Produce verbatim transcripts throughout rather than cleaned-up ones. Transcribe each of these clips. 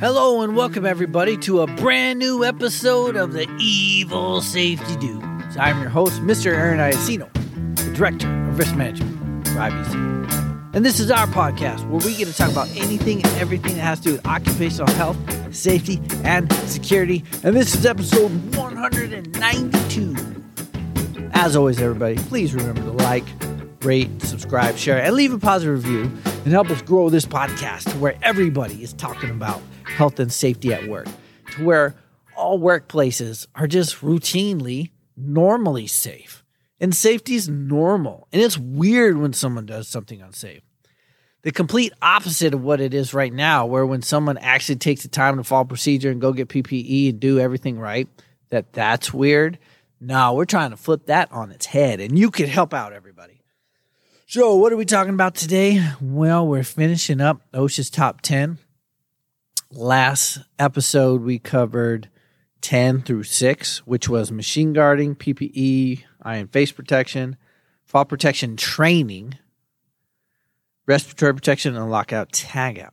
Hello and welcome everybody to a brand new episode of the Evil Safety Dude. So I'm your host, Mister Aaron Iacino, the Director of Risk Management for I B C. And this is our podcast where we get to talk about anything and everything that has to do with occupational health, safety, and security. And this is episode one hundred ninety-two. As always, everybody, please remember to like, rate, subscribe, share, and leave a positive review and help us grow this podcast to where everybody is talking about health and safety at work, to where all workplaces are just routinely, normally safe. And safety is normal. And it's weird when someone does something unsafe. The complete opposite of what it is right now, where when someone actually takes the time to follow procedure and go get P P E and do everything right, that that's weird. No, we're trying to flip that on its head, and you could help out everybody. So what are we talking about today? Well, we're finishing up OSHA's top ten. Last episode, we covered ten through six, which was machine guarding, P P E, eye and face protection, fall protection training, respiratory protection, and lockout tagout.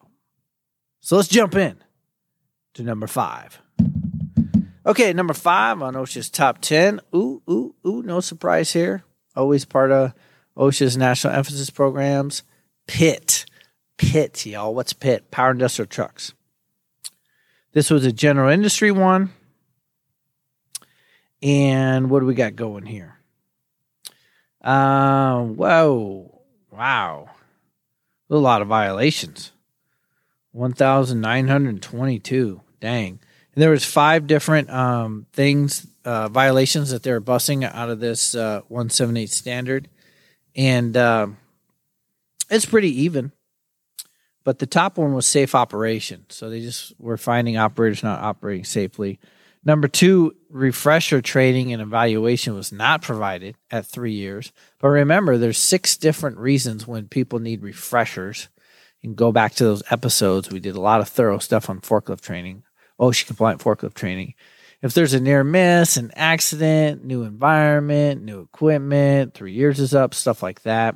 So let's jump in to number five. Okay, number five on OSHA's top ten. Ooh, ooh, ooh, no surprise here. Always part of OSHA's National Emphasis Programs, P I T. P I T, y'all. What's P I T? Power Industrial Trucks. This was a general industry one. And what do we got going here? Uh, whoa. Wow. A lot of violations. one thousand nine hundred twenty-two. Dang. And there was five different um, things, uh, violations that they were busing out of this uh, one seventy-eight standard. And uh, it's pretty even. But the top one was safe operation. So they just were finding operators not operating safely. Number two, refresher training and evaluation was not provided at three years. But remember, there's six different reasons when people need refreshers. You can go back to those episodes. We did a lot of thorough stuff on forklift training, OSHA-compliant forklift training. If there's a near miss, an accident, new environment, new equipment, three years is up, stuff like that.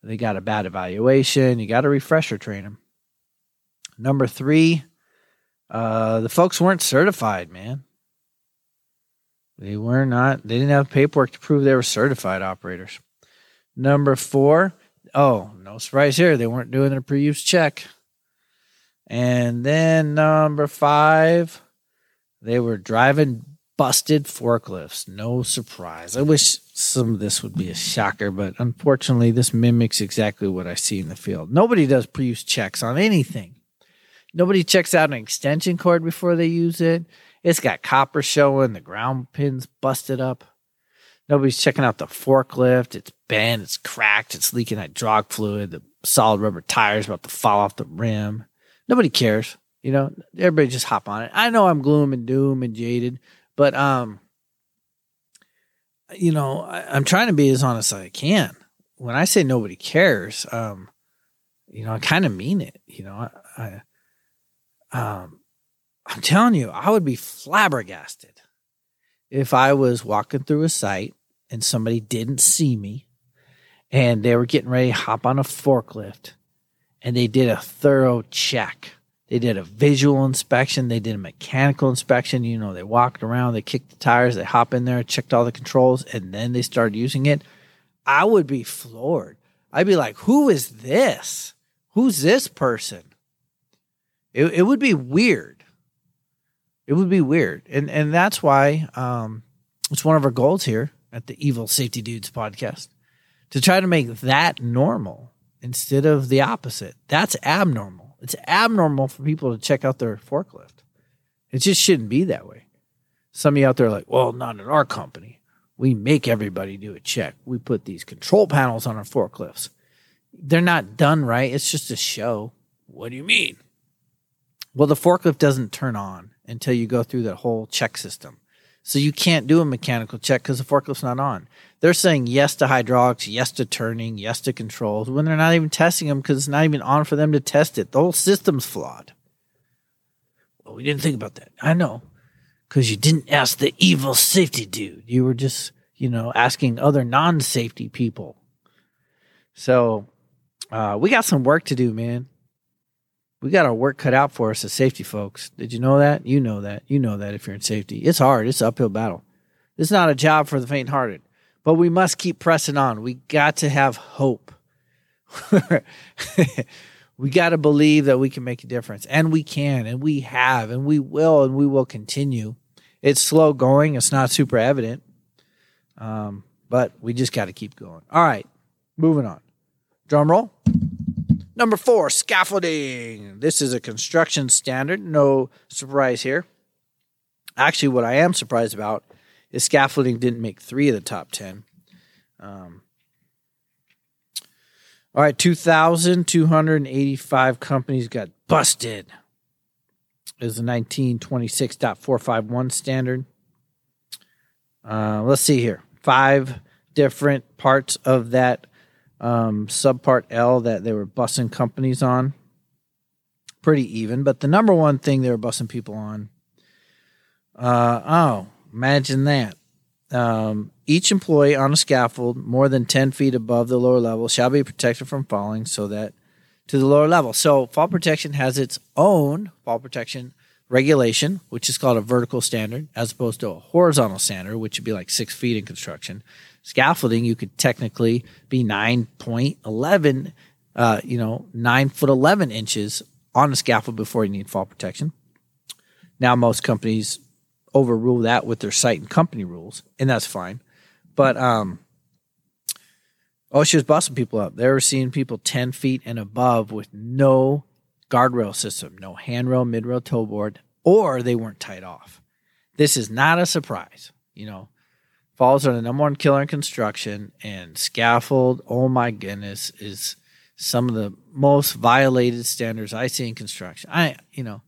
They got a bad evaluation. You got to refresher train them. Number three, uh, the folks weren't certified, man. They were not. They didn't have paperwork to prove they were certified operators. Number four, oh, no surprise here. They weren't doing their pre-use check. And then number five, they were driving busted forklifts. No surprise. I wish some of this would be a shocker, but unfortunately, this mimics exactly what I see in the field. Nobody does pre-use checks on anything. Nobody checks out an extension cord before they use it. It's got copper showing, the ground pin's busted up. Nobody's checking out the forklift. It's bent, it's cracked, it's leaking hydraulic fluid, the solid rubber tire's about to fall off the rim. Nobody cares. You know, everybody just hop on it. I know I'm gloom and doom and jaded, but um. You know, I, I'm trying to be as honest as I can. When I say nobody cares, um, you know, I kind of mean it. You know, I, I, um, I'm telling you, I would be flabbergasted if I was walking through a site and somebody didn't see me and they were getting ready to hop on a forklift and they did a thorough check. They did a visual inspection. They did a mechanical inspection. You know, they walked around, they kicked the tires, they hop in there, checked all the controls, and then they started using it. I would be floored. I'd be like, who is this? Who's this person? It, it would be weird. It would be weird. And and that's why um, it's one of our goals here at the Evil Safety Dudes podcast, to try to make that normal instead of the opposite. That's abnormal. It's abnormal for people to check out their forklift. It just shouldn't be that way. Some of you out there are like, well, not in our company. We make everybody do a check. We put these control panels on our forklifts. They're not done right. It's just a show. What do you mean? Well, the forklift doesn't turn on until you go through that whole check system. So you can't do a mechanical check because the forklift's not on. They're saying yes to hydraulics, yes to turning, yes to controls, when they're not even testing them because it's not even on for them to test it. The whole system's flawed. Well, we didn't think about that. I know, because you didn't ask the Evil Safety Dude. You were just, you know, asking other non-safety people. So uh, we got some work to do, man. we got our work cut out for us as safety folks. Did you know that? You know that. You know that if you're in safety. It's hard. It's an uphill battle. It's not a job for the faint-hearted. But we must keep pressing on. We got to have hope. We got to believe that we can make a difference. And we can. And we have. And we will. And we will continue. It's slow going. It's not super evident. Um, but we just got to keep going. All right. Moving on. Drum roll. Number four, scaffolding. This is a construction standard. No surprise here. Actually, what I am surprised about is scaffolding didn't make three of the top ten. Um, all right, two thousand two hundred eighty-five companies got busted. Is the nineteen twenty-six point four five one standard. Uh, let's see here. Five different parts of that Um, subpart L that they were bussing companies on. Pretty even. But the number one thing they were bussing people on, uh, oh, imagine that. Um, each employee on a scaffold more than ten feet above the lower level shall be protected from falling so that to the lower level. So fall protection has its own fall protection regulation, which is called a vertical standard, as opposed to a horizontal standard, which would be like six feet in construction. Scaffolding, you could technically be nine point one one, uh, you know, nine foot eleven inches on the scaffold before you need fall protection. Now, most companies overrule that with their site and company rules, and that's fine. But um, OSHA was busting people up. They were seeing people ten feet and above with no guardrail system, no handrail, midrail, toe board, or they weren't tied off. This is not a surprise. You know, falls are the number one killer in construction, and scaffold, oh my goodness, is some of the most violated standards I see in construction. I, you know,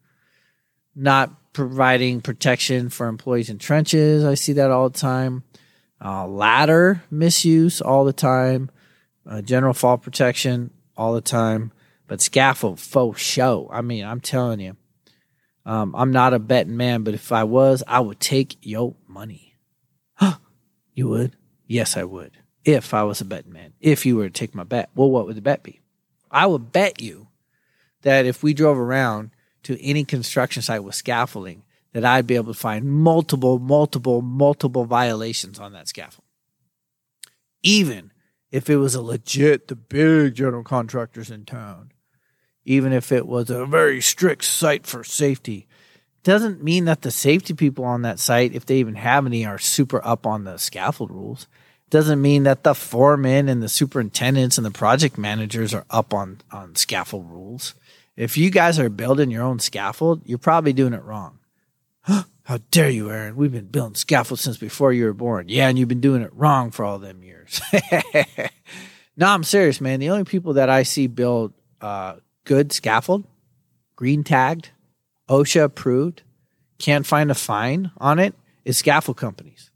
not providing protection for employees in trenches. I see that all the time. Uh, ladder misuse all the time. Uh, general fall protection all the time. But scaffold, faux show. I mean, I'm telling you, um, I'm not a betting man, but if I was, I would take your money. You would? Yes, I would. If I was a betting man, if you were to take my bet, well, what would the bet be? I would bet you that if we drove around to any construction site with scaffolding, that I'd be able to find multiple, multiple, multiple violations on that scaffold. Even if it was a legit, the big general contractors in town. Even if it was a very strict site for safety, doesn't mean that the safety people on that site, if they even have any, are super up on the scaffold rules. Doesn't mean that the foremen and the superintendents and the project managers are up on, on scaffold rules. If you guys are building your own scaffold, you're probably doing it wrong. How dare you, Aaron? We've been building scaffolds since before you were born. Yeah, and you've been doing it wrong for all them years. No, I'm serious, man. The only people that I see build uh, good scaffold, green tagged, OSHA approved, can't find a fine on it, is scaffold companies.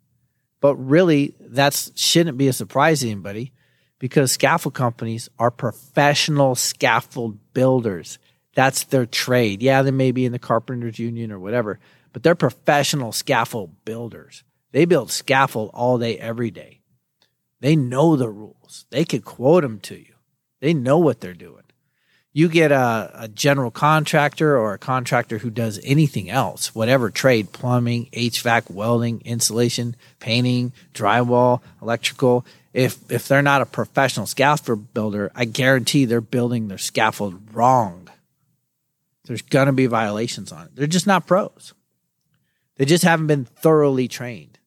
But really, that shouldn't be a surprise to anybody because scaffold companies are professional scaffold builders. That's their trade. Yeah, they may be in the carpenters union or whatever, but they're professional scaffold builders. They build scaffold all day, every day. They know the rules. They could quote them to you. They know what they're doing. You get a, a general contractor or a contractor who does anything else, whatever trade, plumbing, H V A C, welding, insulation, painting, drywall, electrical. If if they're not a professional scaffold builder, I guarantee they're building their scaffold wrong. There's going to be violations on it. They're just not pros. They just haven't been thoroughly trained.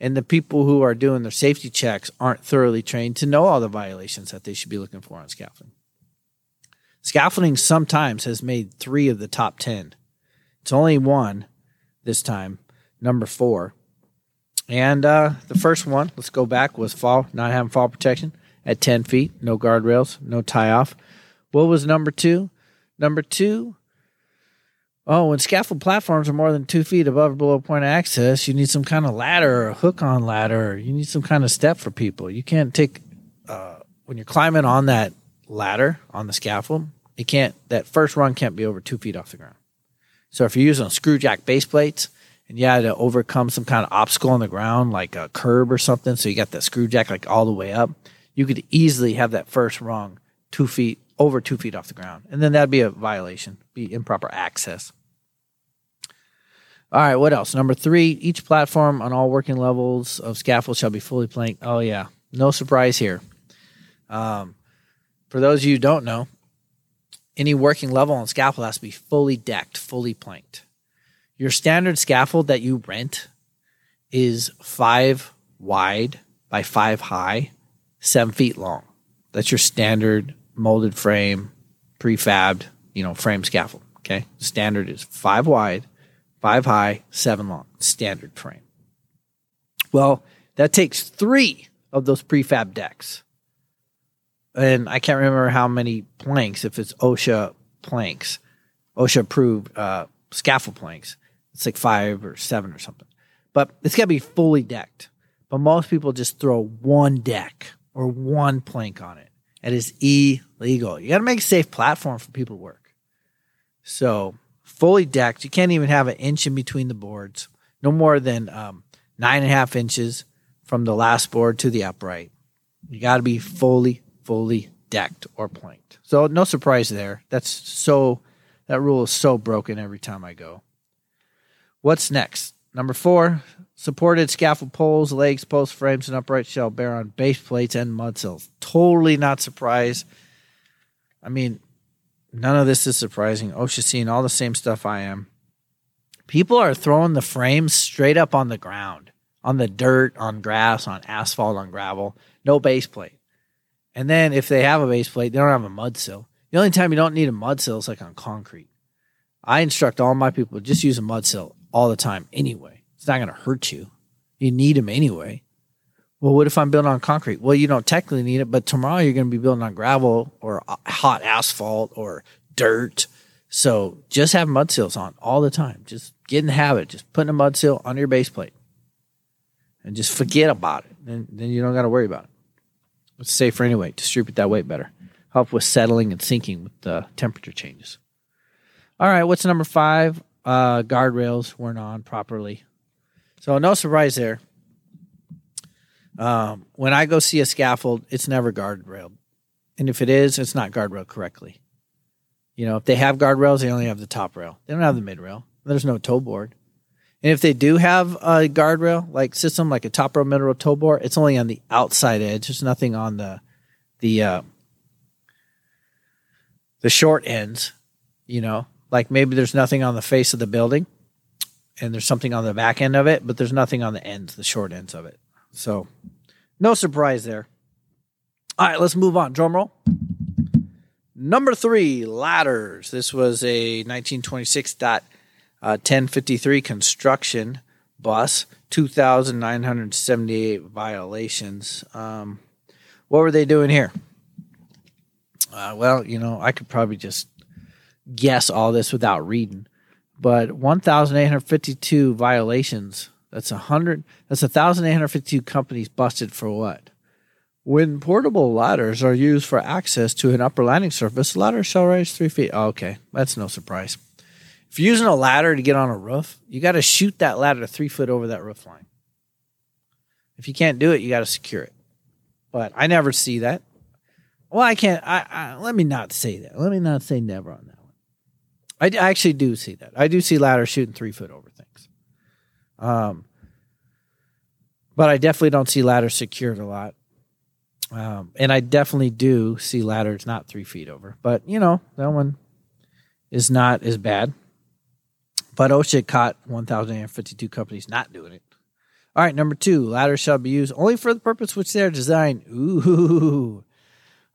And the people who are doing their safety checks aren't thoroughly trained to know all the violations that they should be looking for on scaffolding. Scaffolding sometimes has made three of the top ten. It's only one this time, number four. And uh, the first one, let's go back, was fall, not having fall protection at ten feet, no guardrails, no tie-off. What was number two? Number two, oh, when scaffold platforms are more than two feet above or below point of access, you need some kind of ladder or a hook-on ladder. Or you need some kind of step for people. You can't take uh, – when you're climbing on that ladder on the scaffold, it can't – that first rung can't be over two feet off the ground. So if you're using a screw jack base plates and you had to overcome some kind of obstacle on the ground like a curb or something, so you got that screw jack like all the way up, you could easily have that first rung two feet over two feet off the ground. And then that'd be a violation, be improper access. All right, what else? Number three, each platform on all working levels of scaffold shall be fully planked. Oh, yeah. No surprise here. Um, for those of you who don't know, any working level on scaffold has to be fully decked, fully planked. Your standard scaffold that you rent is five wide by five high, seven feet long. That's your standard molded frame, prefabbed, you know, frame scaffold, okay? Standard is five wide, five high, seven long, standard frame. Well, that takes three of those prefab decks. And I can't remember how many planks, if it's OSHA planks, OSHA approved uh, scaffold planks. It's like five or seven or something. But it's got to be fully decked. But most people just throw one deck or one plank on it. That is illegal. You got to make a safe platform for people to work. So fully decked. You can't even have an inch in between the boards. No more than um, nine and a half inches from the last board to the upright. You got to be fully, fully decked or planked. So no surprise there. That's so. That rule is so broken every time I go. What's next? Number four, supported scaffold poles, legs, posts, frames, and uprights shall bear on base plates and mud sills. Totally not surprised. I mean, none of this is surprising. OSHA's seeing all the same stuff I am. People are throwing the frames straight up on the ground, on the dirt, on grass, on asphalt, on gravel. No base plate. And then if they have a base plate, they don't have a mud sill. The only time you don't need a mud sill is like on concrete. I instruct all my people, just use a mud sill all the time anyway. It's not going to hurt you. You need them anyway. Well, what if I'm building on concrete? Well, you don't technically need it, but tomorrow you're going to be building on gravel or hot asphalt or dirt. So just have mud sills on all the time. Just get in the habit. Just putting a mud sill on your base plate and just forget about it. Then, then you don't got to worry about it. It's safer anyway. Distribute that weight better. Help with settling and sinking with the temperature changes. All right, what's number five? Uh, guardrails weren't on properly. So no surprise there. Um, when I go see a scaffold, it's never guardrailed. And if it is, it's not guardrailed correctly. You know, if they have guardrails, they only have the top rail. They don't have the mid rail. There's no toe board. And if they do have a guardrail like system, like a top rail, mid rail, toe board, it's only on the outside edge. There's nothing on the the uh, the short ends. You know, like maybe there's nothing on the face of the building, and there's something on the back end of it, but there's nothing on the ends, the short ends of it. So no surprise there. All right, let's move on. Drum roll. Number three, ladders. This was a nineteen twenty-six ten fifty-three construction bus, two thousand nine hundred seventy-eight violations. Um, what were they doing here? Uh, well, you know, I could probably just guess all this without reading. But one thousand eight hundred fifty-two violations, that's one hundred, that's one thousand eight hundred fifty-two companies busted for what? When portable ladders are used for access to an upper landing surface, ladders shall rise three feet. Oh, okay, that's no surprise. If you're using a ladder to get on a roof, you got to shoot that ladder three foot over that roof line. If you can't do it, you got to secure it. But I never see that. Well, I can't. I, I let me not say that. Let me not say never on that. I actually do see that. I do see ladders shooting three foot over things. Um, but I definitely don't see ladders secured a lot. Um, and I definitely do see ladders not three feet over. But, you know, that one is not as bad. But OSHA caught one thousand fifty-two companies not doing it. All right, number two, ladders shall be used only for the purpose which they are designed. Ooh.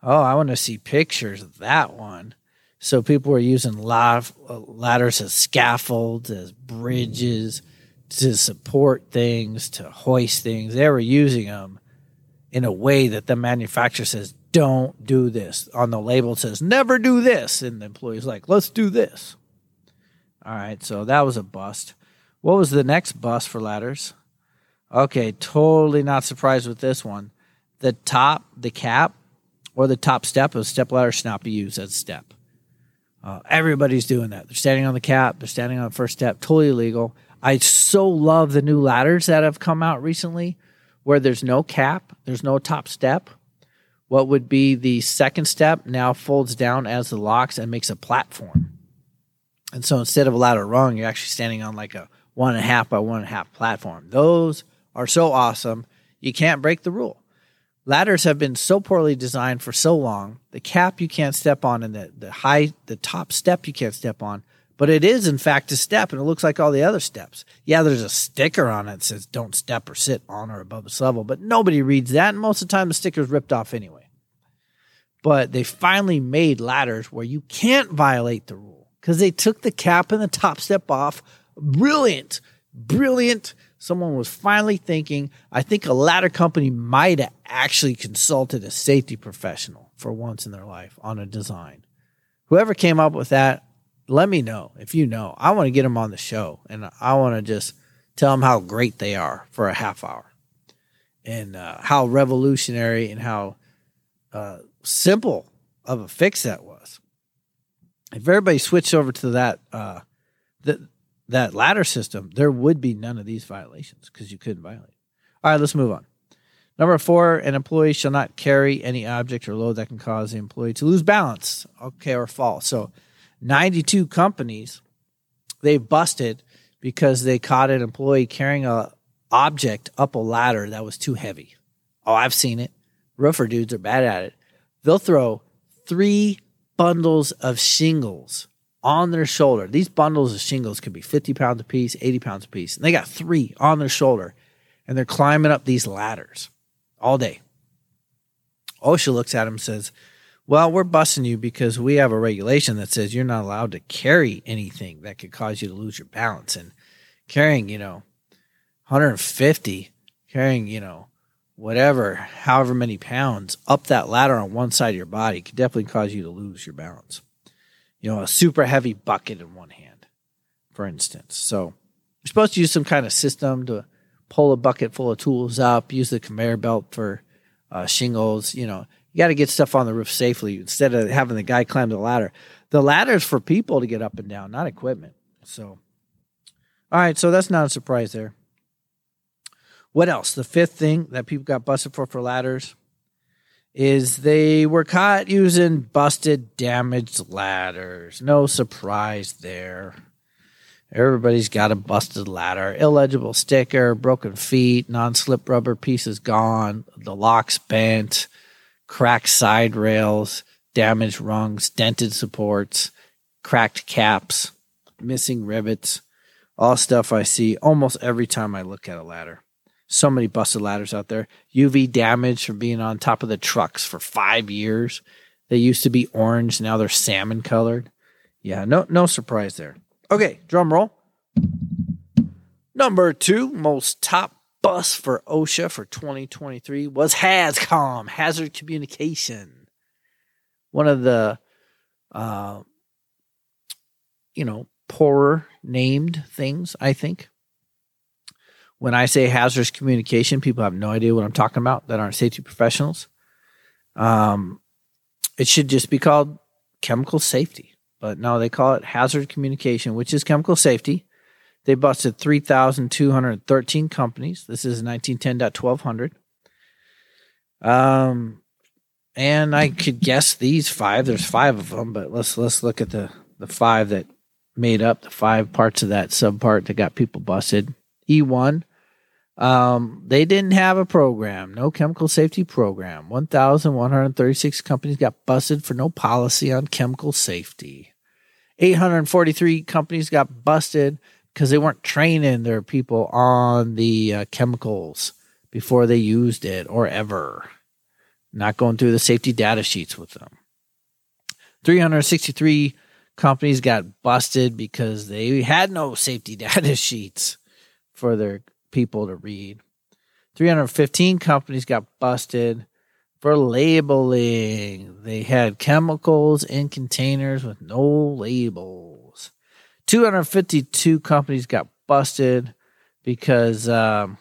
Oh, I want to see pictures of that one. So people were using ladders as scaffolds, as bridges, to support things, to hoist things. They were using them in a way that the manufacturer says, don't do this. On the label it says, never do this. And the employee's like, let's do this. All right, so that was a bust. What was the next bust for ladders? Okay, totally not surprised with this one. The top, the cap, or the top step of a step ladder should not be used as a step. Uh, everybody's doing that. They're standing on the cap. They're standing on the first step. Totally illegal. I so love the new ladders that have come out recently where there's no cap. There's no top step. what would be the second step now folds down as the locks and makes a platform. And so instead of a ladder rung, you're actually standing on like a one and a half by one and a half platform. Those are so awesome. You can't break the rule. Ladders have been so poorly designed for so long. The cap you can't step on, and the, the high, the top step you can't step on. But it is, in fact, a step, and it looks like all the other steps. Yeah, there's a sticker on it that says don't step or sit on or above this level, but nobody reads that, and most of the time the sticker's ripped off anyway. But they finally made ladders where you can't violate the rule because they took the cap and the top step off. Brilliant, brilliant. Someone was finally thinking. I think a ladder company might have actually consulted a safety professional for once in their life on a design. Whoever came up with that, let me know if you know. I want to get them on the show, and I want to just tell them how great they are for a half hour, and uh, how revolutionary and how uh, simple of a fix that was. If everybody switched over to that uh, that that ladder system, there would be none of these violations because you couldn't violate. All right, let's move on. Number four, an employee shall not carry any object or load that can cause the employee to lose balance, okay, or fall. So ninety-two companies, they busted because they caught an employee carrying an object up a ladder that was too heavy. Oh, I've seen it. Roofer dudes are bad at it. They'll throw three bundles of shingles on their shoulder. These bundles of shingles could be fifty pounds a piece, eighty pounds a piece. And they got three on their shoulder, and they're climbing up these ladders all day. OSHA looks at them and says, well, we're busting you because we have a regulation that says you're not allowed to carry anything that could cause you to lose your balance. And carrying, you know, one hundred fifty, carrying, you know, whatever, however many pounds up that ladder on one side of your body could definitely cause you to lose your balance. You know, a super heavy bucket in one hand, for instance. So you're supposed to use some kind of system to pull a bucket full of tools up, use the conveyor belt for uh, shingles, you know. You got to get stuff on the roof safely instead of having the guy climb the ladder. The ladder is for people to get up and down, not equipment. So, all right, so that's not a surprise there. What else? The fifth thing that people got busted for for ladders is they were caught using busted, damaged ladders. No surprise there. Everybody's got a busted ladder, illegible sticker, broken feet, non-slip rubber pieces gone, the locks bent, cracked side rails, damaged rungs, dented supports, cracked caps, missing rivets, all stuff I see almost every time I look at a ladder. So many busted ladders out there. U V damage from being on top of the trucks for five years. They used to be orange. Now they're salmon colored. Yeah, no, no surprise there. Okay, drum roll. Number two, most top bus for OSHA for twenty twenty-three was HazCom, Hazard Communication. One of the, uh, you know, poorer named things, I think. When I say hazardous communication, people have no idea what I'm talking about that aren't safety professionals. Um, it should just be called chemical safety. But no, they call it hazard communication, which is chemical safety. They busted three thousand two hundred thirteen companies. This is nineteen ten point twelve hundred. Um, and I could guess these five. There's five of them, but let's let's look at the, the five that made up the five parts of that subpart that got people busted. E one, um, they didn't have a program, no chemical safety program. one thousand one hundred thirty-six companies got busted for no policy on chemical safety. eight hundred forty-three companies got busted because they weren't training their people on the uh, chemicals before they used it or ever. Not going through the safety data sheets with them. three hundred sixty-three companies got busted because they had no safety data sheets for their people to read. three hundred fifteen companies got busted for labeling. They had chemicals in containers with no labels. two hundred fifty-two companies got busted because um,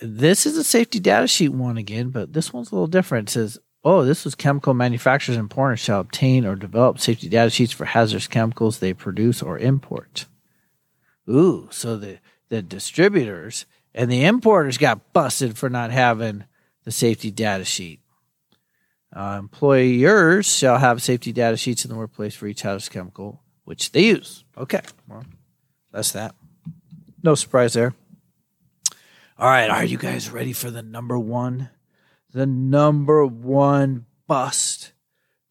this is a safety data sheet one again, but this one's a little different. It says, oh, this was chemical manufacturers and importers shall obtain or develop safety data sheets for hazardous chemicals they produce or import. Ooh, so the, the distributors and the importers got busted for not having the safety data sheet. Uh, employers shall have safety data sheets in the workplace for each hazardous chemical which they use. Okay, well, that's that. No surprise there. All right, are you guys ready for the number one? The number one bust.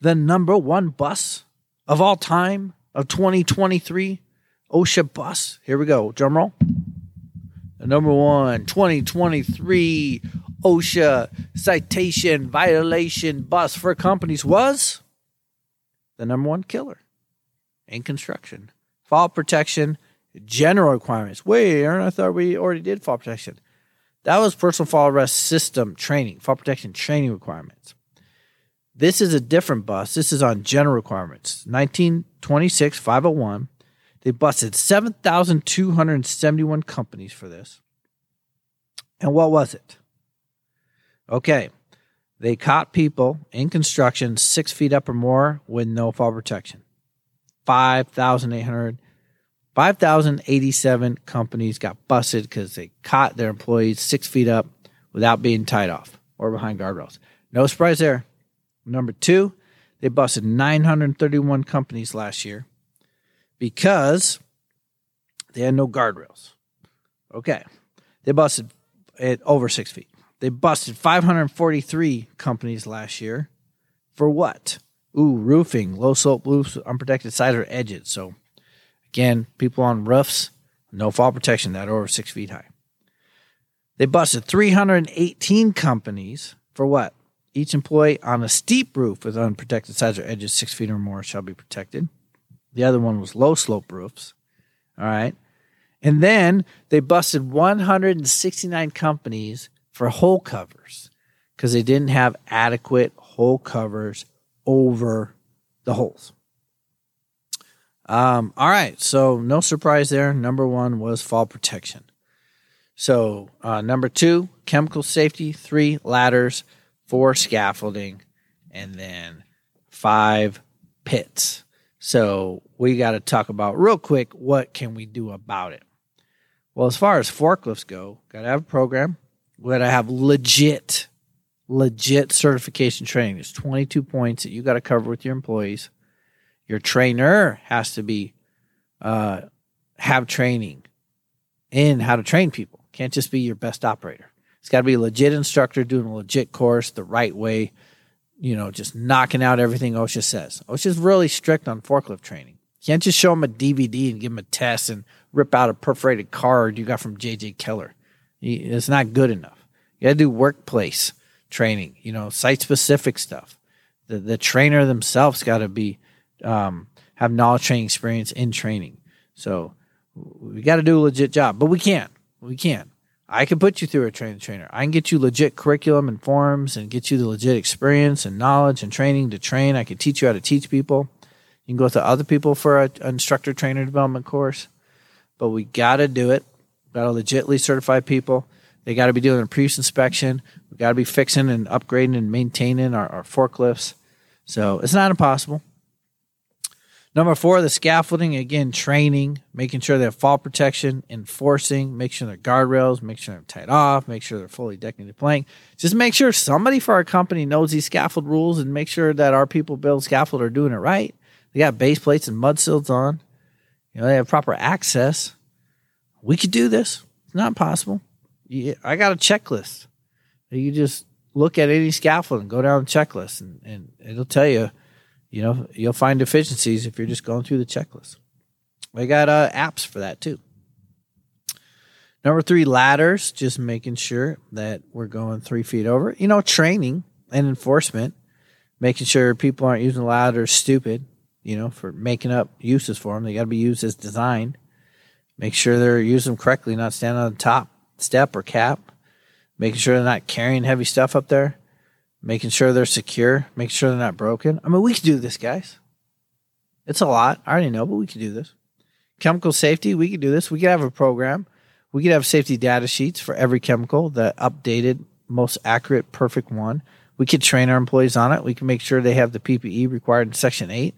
The number one bust of all time of twenty twenty-three. OSHA bust. Here we go. Drum roll. The number one twenty twenty-three OSHA citation violation bust for companies was the number one killer in construction. Fall protection, general requirements. Wait, Aaron, I thought we already did fall protection. That was personal fall arrest system training, fall protection training requirements. This is a different bust. This is on general requirements. nineteen twenty-six five oh one. They busted seven thousand two hundred seventy-one companies for this. And what was it? Okay. They caught people in construction six feet up or more with no fall protection. five thousand eight hundred five thousand eighty-seven companies got busted because they caught their employees six feet up without being tied off or behind guardrails. No surprise there. Number two, they busted nine hundred thirty-one companies last year because they had no guardrails. Okay. They busted at over six feet. They busted five hundred forty-three companies last year for what? Ooh, roofing, low slope roofs, unprotected sides or edges. So, again, people on roofs, no fall protection, that are over six feet high. They busted three hundred eighteen companies for what? Each employee on a steep roof with unprotected sides or edges six feet or more shall be protected. The other one was low slope roofs. All right. And then they busted one hundred sixty-nine companies for hole covers because they didn't have adequate hole covers over the holes. Um, all right, so no surprise there. Number one was fall protection. So uh, number two, chemical safety. Three, ladders. Four, scaffolding. And then five, pits. So we got to talk about real quick, what can we do about it? Well, as far as forklifts go, got to have a program. We got to have legit, legit certification training. There's twenty-two points that you got to cover with your employees. Your trainer has to be uh, have training in how to train people. Can't just be your best operator. It's got to be a legit instructor doing a legit course the right way, you know, just knocking out everything OSHA says. OSHA's really strict on forklift training. You can't just show them a D V D and give them a test and rip out a perforated card you got from J J. Keller. It's not good enough. You got to do workplace training, you know, site-specific stuff. The, the trainer themselves got to be Um, have knowledge training experience in training. So we got to do a legit job, but we can. We can. I can put you through a training trainer. I can get you legit curriculum and forms and get you the legit experience and knowledge and training to train. I can teach you how to teach people. You can go to other people for an instructor trainer development course, but we got to do it. Got to legitly certify people. They got to be doing a pre-inspection. We got to be fixing and upgrading and maintaining our, our forklifts. So it's not impossible. Number four, the scaffolding, again, training, making sure they have fall protection, enforcing, make sure they're guardrails, make sure they're tied off, make sure they're fully decking the plank. Just make sure somebody for our company knows these scaffold rules and make sure that our people build scaffold are doing it right. They got base plates and mud sills on. You know, they have proper access. We could do this. It's not possible. I got a checklist. You just look at any scaffold and go down the checklist, and, and it'll tell you. You know, you'll find deficiencies if you're just going through the checklist. They got uh, apps for that, too. Number three, ladders, just making sure that we're going three feet over. You know, training and enforcement, making sure people aren't using ladders stupid, you know, for making up uses for them. They got to be used as designed. Make sure they're using them correctly, not standing on the top step or cap. Making sure they're not carrying heavy stuff up there. Making sure they're secure, making sure they're not broken. I mean, we can do this, guys. It's a lot. I already know, but we can do this. Chemical safety, we can do this. We could have a program. We could have safety data sheets for every chemical, the updated, most accurate, perfect one. We could train our employees on it. We can make sure they have the P P E required in Section eight.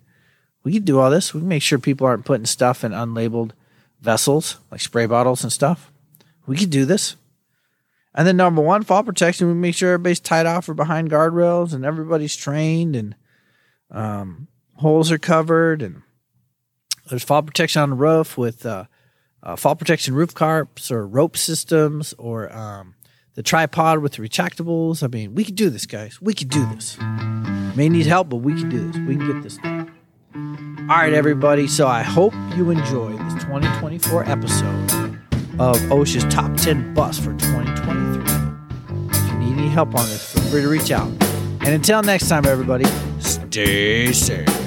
We could do all this. We can make sure people aren't putting stuff in unlabeled vessels, like spray bottles and stuff. We could do this. And then number one, fall protection. We make sure everybody's tied off or behind guardrails and everybody's trained and um, holes are covered. And there's fall protection on the roof with uh, uh, fall protection roof carps or rope systems or um, the tripod with the retractables. I mean, we could do this, guys. We could do this. May need help, but we can do this. We can get this done. All right, everybody. So I hope you enjoyed this twenty twenty-four episode of OSHA's Top ten Bus for twenty twenty-three. If you need any help on this, feel free to reach out. And until next time, everybody, stay safe.